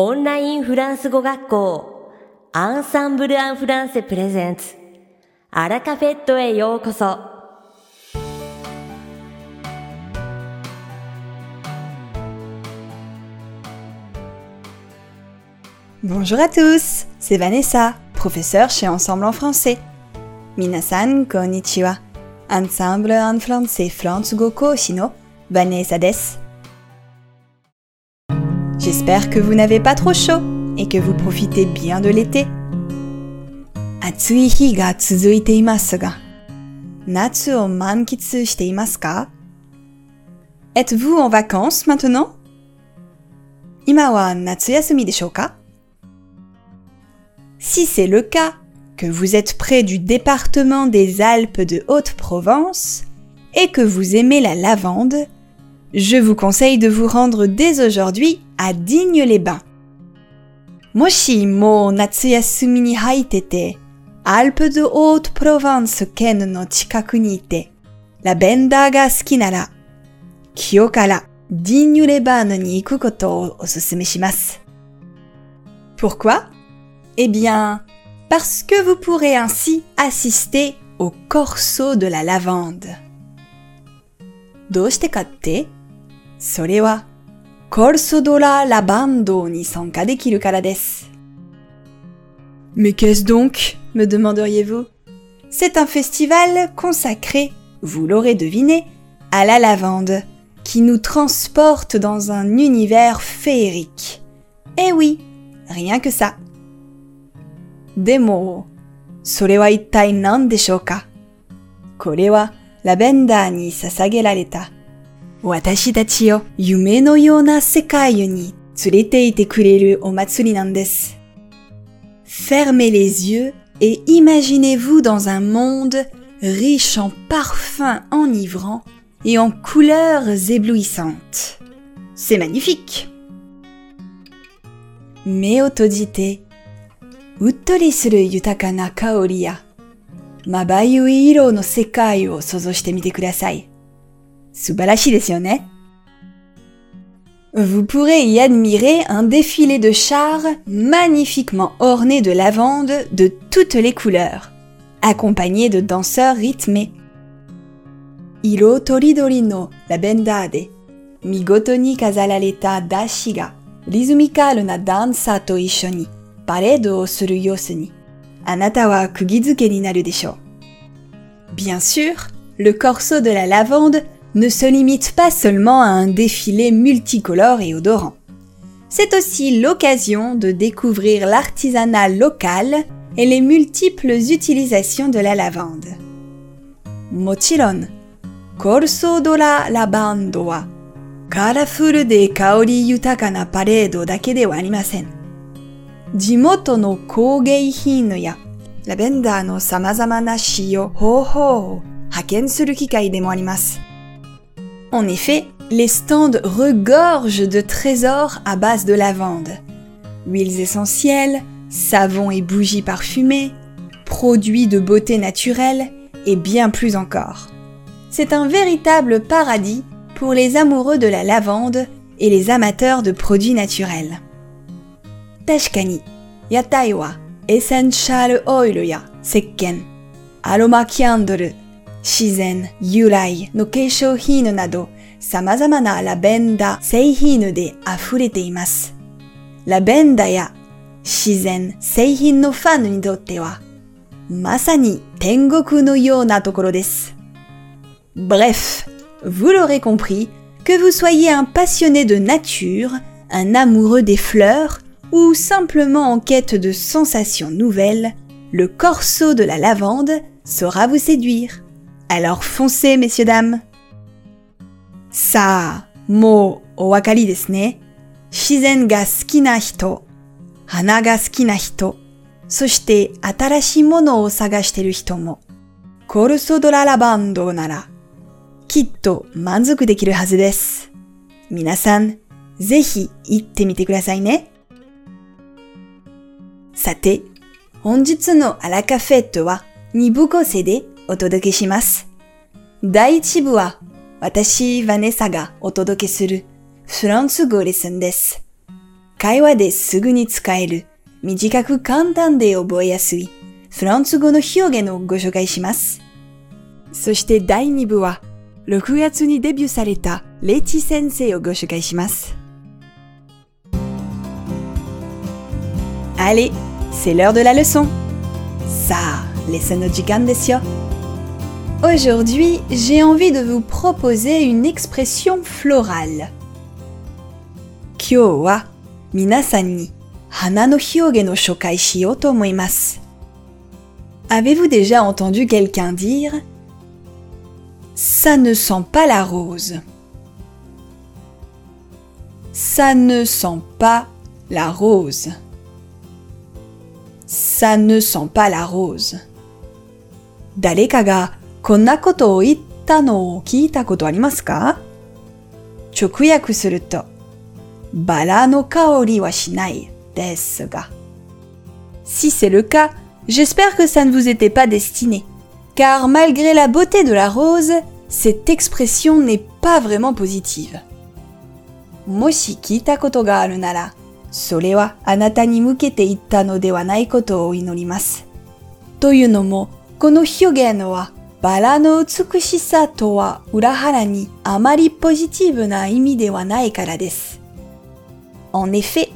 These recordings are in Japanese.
オンラインフランス語学校アンサンブル・アン・フランセプレゼンツアラカフェットへようこそ。Bonjour à tous, c'est Vanessa, professeure chez Ensemble en français. Minasan konnichiwa. Ensemble en français フランス語講師の Vanessa です。J'espère que vous n'avez pas trop chaud et que vous profitez bien de l'été. 暑い日が続いていますが、夏を満喫していますか Êtes-vous en vacances maintenant? 今は夏休みでしょうか Si c'est le cas, que vous êtes près du département des Alpes-de-Haute-Provence et que vous aimez la lavande, je vous conseille de vous rendre dès aujourd'hui à Digne-les-Bains.もしもう夏休みに入ってて、アルプ・ド・オート・プロヴァンス県の近くにいて、ラベンダーが好きなら、今日からディニュレバーヌに行くことをお勧めします。Pourquoi? Eh bien, parce que vous pourrez ainsi assister au Corso de la Lavande. どうしてかって?それは、Corso de la Lavande に参加できるからです。Mais qu'est-ce donc? me demanderiez-vous? C'est un festival consacré, vous l'aurez deviné, à la lavande, qui nous transporte dans un univers féerique. Eh oui, rien que ça. でも、それは一体何でしょうか?これはラベンダーに捧げられた。私たちを夢のような世界に連れていてくれるお祭りなんです。Fermez les yeux et imaginez-vous dans un monde riche en parfums enivrants et en couleurs éblouissantes. C'est magnifique! 目を閉じて、うっとりする豊かな香りや、まばゆい色の世界を想像してみてください。素晴らしいですよね。Vous pourrez y admirer un défilé de chars magnifiquement orné de lavande de toutes les couleurs, accompagné de danseurs rythmés. 色とりどりのラベンダーで、見事に飾られた山車が、リズミカルなダンサーと一緒にパレードをする様子に、あなたは釘付けになるでしょう。Bien sûr, le corso de la lavande ne se limite pas seulement à un défilé multicolore et odorant. C'est aussi l'occasion de découvrir l'artisanat local et les multiples utilisations de la lavande. もちろん、コルソドラ・ラバンドはカラフルで香り豊かなパレードだけではありません。地元の工芸品やラベンダーの様々な使用方法を発見する機会でもあります。En effet, les stands regorgent de trésors à base de lavande. Huiles essentielles, savons et bougies parfumées, produits de beauté naturelle et bien plus encore. C'est un véritable paradis pour les amoureux de la lavande et les amateurs de produits naturels. 確かに、屋台はエッセンシャルオイルや石鹸、アロマキャンドル、自然、由来の化粧品など様々なラベンダー製品で溢れています。ラベンダーや自然製品のファンにとってはまさに天国のようなところです。Bref, vous l'aurez compris, que vous soyez un passionné de nature, un amoureux des fleurs ou simplement en quête de sensations nouvelles, le corso de la lavande saura vous séduire.Alors foncez, messieurs, dames! さあ、もうお分かりですね。自然が好きな人、花が好きな人、そして新しいものを探している人も、コルソドララバンドなら、きっと満足できるはずです。皆さん、ぜひ行ってみてくださいね。さて、本日のアラカフェットは2部構成で、お届けします。第一部は私、ヴァネッサがお届けするフランス語レッスンです。会話ですぐに使える、短く簡単で覚えやすい、フランス語の表現をご紹介します。そして第2部は、6月にデビューされたLaëti先生をご紹介します。Allez, c'est l'heure de la leçon. Ça, laissez-nous du temps dessus. Aujourd'hui, j'ai envie de vous proposer une expression florale. 今日は皆さんに花の表現を紹介しようと思います。Avez-vous déjà entendu quelqu'un dire « Ça ne sent pas la rose ». Ça ne sent pas la rose. Ça ne sent pas la rose. 誰かがこんなことを言ったのを聞いたことありますか？直訳すると、バラの香りはしないですが。Si c'est le cas, j'espère que ça ne vous était pas destiné, car malgré la beauté de la rose, cette expression n'est pas vraiment positive. もし聞いたことがあるなら、それはあなたに向けて言ったのではないことを祈ります。というのも、この表現はバラの美しさとは裏腹にあまりポジティブな意味ではないからです。En effet,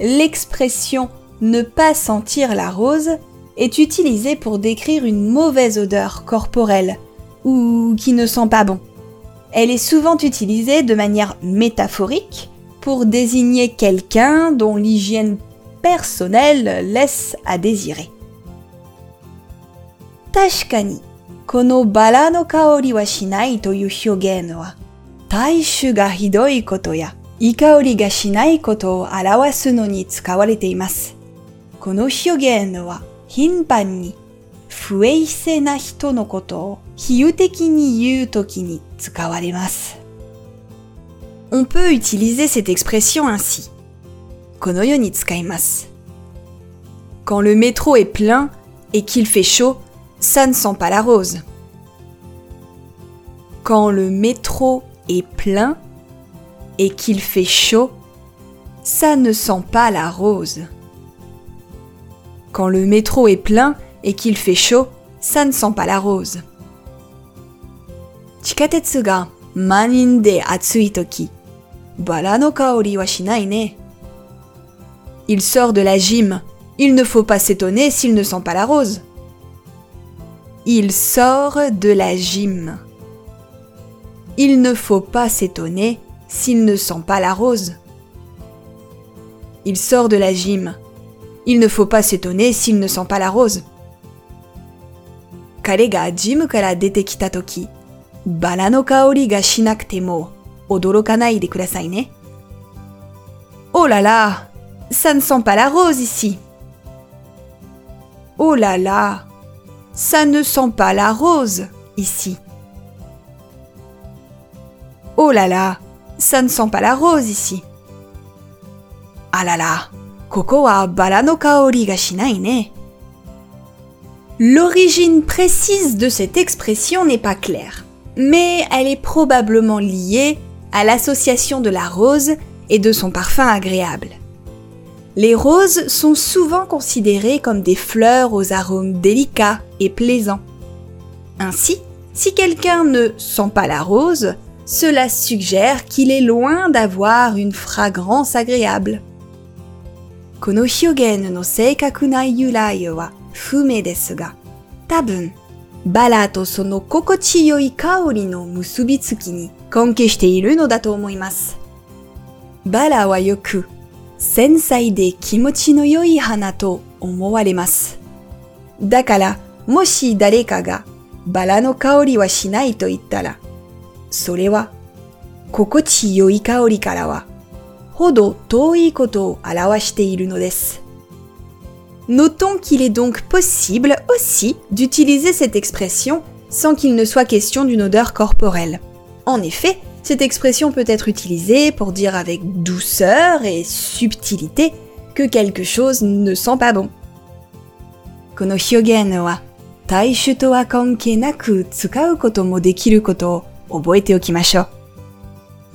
l'expression « ne pas sentir la rose » est utilisée pour décrire une mauvaise odeur corporelle ou qui ne sent pas bon. Elle est souvent utilisée de manière métaphorique pour désigner quelqu'un dont l'hygiène personnelle laisse à désirer. 確かに、このバラの香りはしないという表現は、体臭がひどいことや、い香りがしないことを表すのに使われています。この表現は、頻繁に不衛生な人のことを比喩的に言うときに使われます。On peut utiliser cette expression ainsi. このように使います。Quand le métro est plein et qu'il fait chaud, ça ne sent pas la rose. Quand le métro est plein et qu'il fait chaud, ça ne sent pas la rose. Quand le métro est plein et qu'il fait chaud, ça ne sent pas la rose. 地下鉄が満員で暑いとき、バラの香りはしないね。Il sort de la gym. Il ne faut pas s'étonner s'il ne sent pas la rose. Il sort de la gym. Il ne faut pas s'étonner s'il ne sent pas la rose. Il sort de la gym. Il ne faut pas s'étonner s'il ne sent pas la rose. 彼がジムから出てきたとき、バラの香りがしなくても、驚かないでくださいね。Oh là là, ça ne sent pas la rose ici. Oh là là, ça ne sent pas la rose ici. Oh là là, ça ne sent pas la rose ici. Ah là là, ここはバラの香りがしないね。L'origine précise de cette expression n'est pas claire, mais elle est probablement liée à l'association de la rose et de son parfum agréable. Les roses sont souvent considérées comme des fleurs aux arômes délicats et plaisants. Ainsi, si quelqu'un ne sent pas la rose, cela suggère qu'il est loin d'avoir une fragrance agréable. この表現の正確な由来は不明ですが、多分、バラとその心地よい香りの結びつきに関係しているのだと思います。バラはよく繊細で気持ちの良い花と思われます。だからもし誰かがバラの香りはしないと言ったら、それは心地よい香りからはほど遠いことを表しているのです。Notons qu'il est donc possible aussi d'utiliser cette expression sans qu'il ne soit question d'une odeur corporelle. En effet, cette expression peut être utilisée pour dire avec douceur et subtilité que quelque chose ne sent pas bon. この表現は体臭とは関係なく使うこともできることを覚えておきましょう。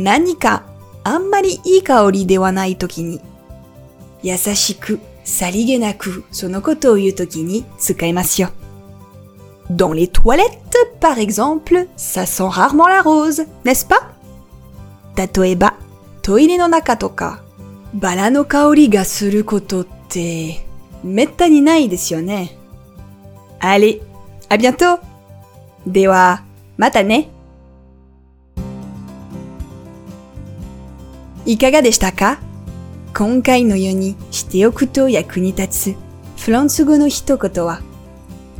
何かあんまりいい香りではないときに、優しく、さりげなく、そのことを言うときに使いますよ。Dans les toilettes, par exemple, ça sent rarement la rose, n'est-ce pas? 例えば、トイレの中とか、バラの香りがすることって、めったにないですよね。Allez, à bientôt! では、またね。いかがでしたか？今回のようにしておくと役に立つフランス語の一言は、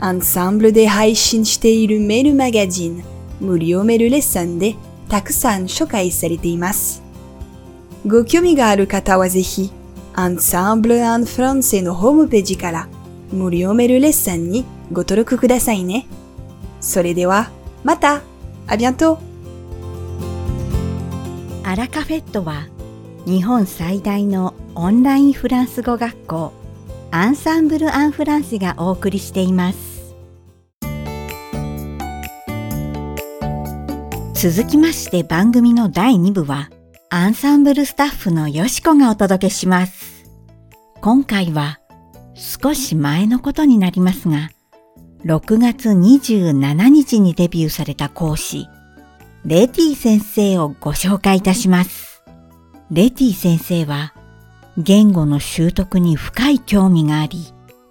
Ensemble で配信しているメールマガジン、無料メールレッスンでたくさん紹介されています。ご興味がある方はぜひ、Ensemble en français のホームページから無料メールレッスンにご登録くださいね。それでは、また、à bientôt。アラカフェットは、日本最大のオンラインフランス語学校アンサンブル・アン・フランセがお送りしています。続きまして番組の第2部はアンサンブルスタッフのよしこがお届けします。今回は少し前のことになりますが、6月27日にデビューされた講師Laëti先生をご紹介いたします。Laëti先生は言語の習得に深い興味があり、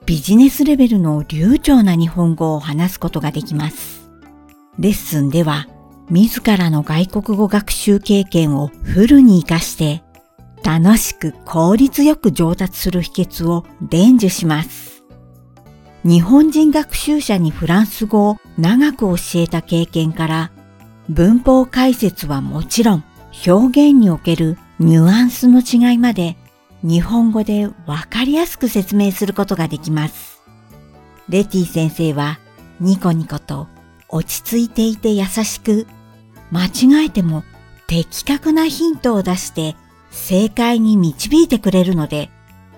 ビジネスレベルの流暢な日本語を話すことができます。レッスンでは自らの外国語学習経験をフルに活かして、楽しく効率よく上達する秘訣を伝授します。日本人学習者にフランス語を長く教えた経験から、文法解説はもちろん表現におけるニュアンスの違いまで日本語でわかりやすく説明することができます。Laëti先生はニコニコと落ち着いていて優しく、間違えても的確なヒントを出して正解に導いてくれるので、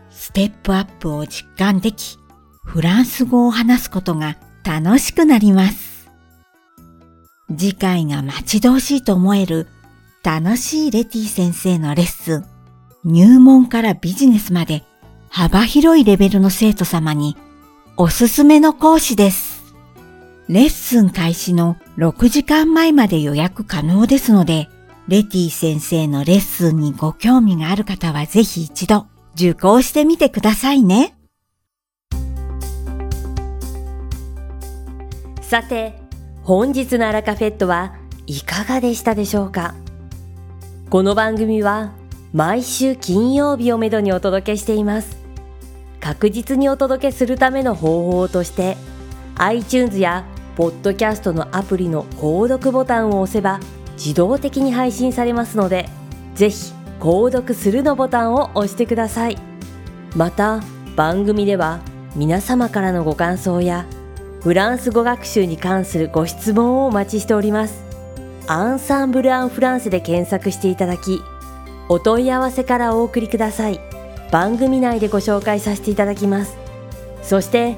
ステップアップを実感でき、フランス語を話すことが楽しくなります。次回が待ち遠しいと思える楽しいLaëti先生のレッスン、入門からビジネスまで幅広いレベルの生徒様におすすめの講師です。レッスン開始の6時間前まで予約可能ですので、Laëti先生のレッスンにご興味がある方はぜひ一度受講してみてくださいね。さて、本日のアラカフェットはいかがでしたでしょうか？この番組は毎週金曜日をめどにお届けしています。確実にお届けするための方法として、iTunes やポッドキャストのアプリの購読ボタンを押せば自動的に配信されますので、ぜひ購読するのボタンを押してください。また番組では皆様からのご感想やフランス語学習に関するご質問をお待ちしております。アンサンブル・アン・フランセで検索していただき、お問い合わせからお送りください。番組内でご紹介させていただきます。そして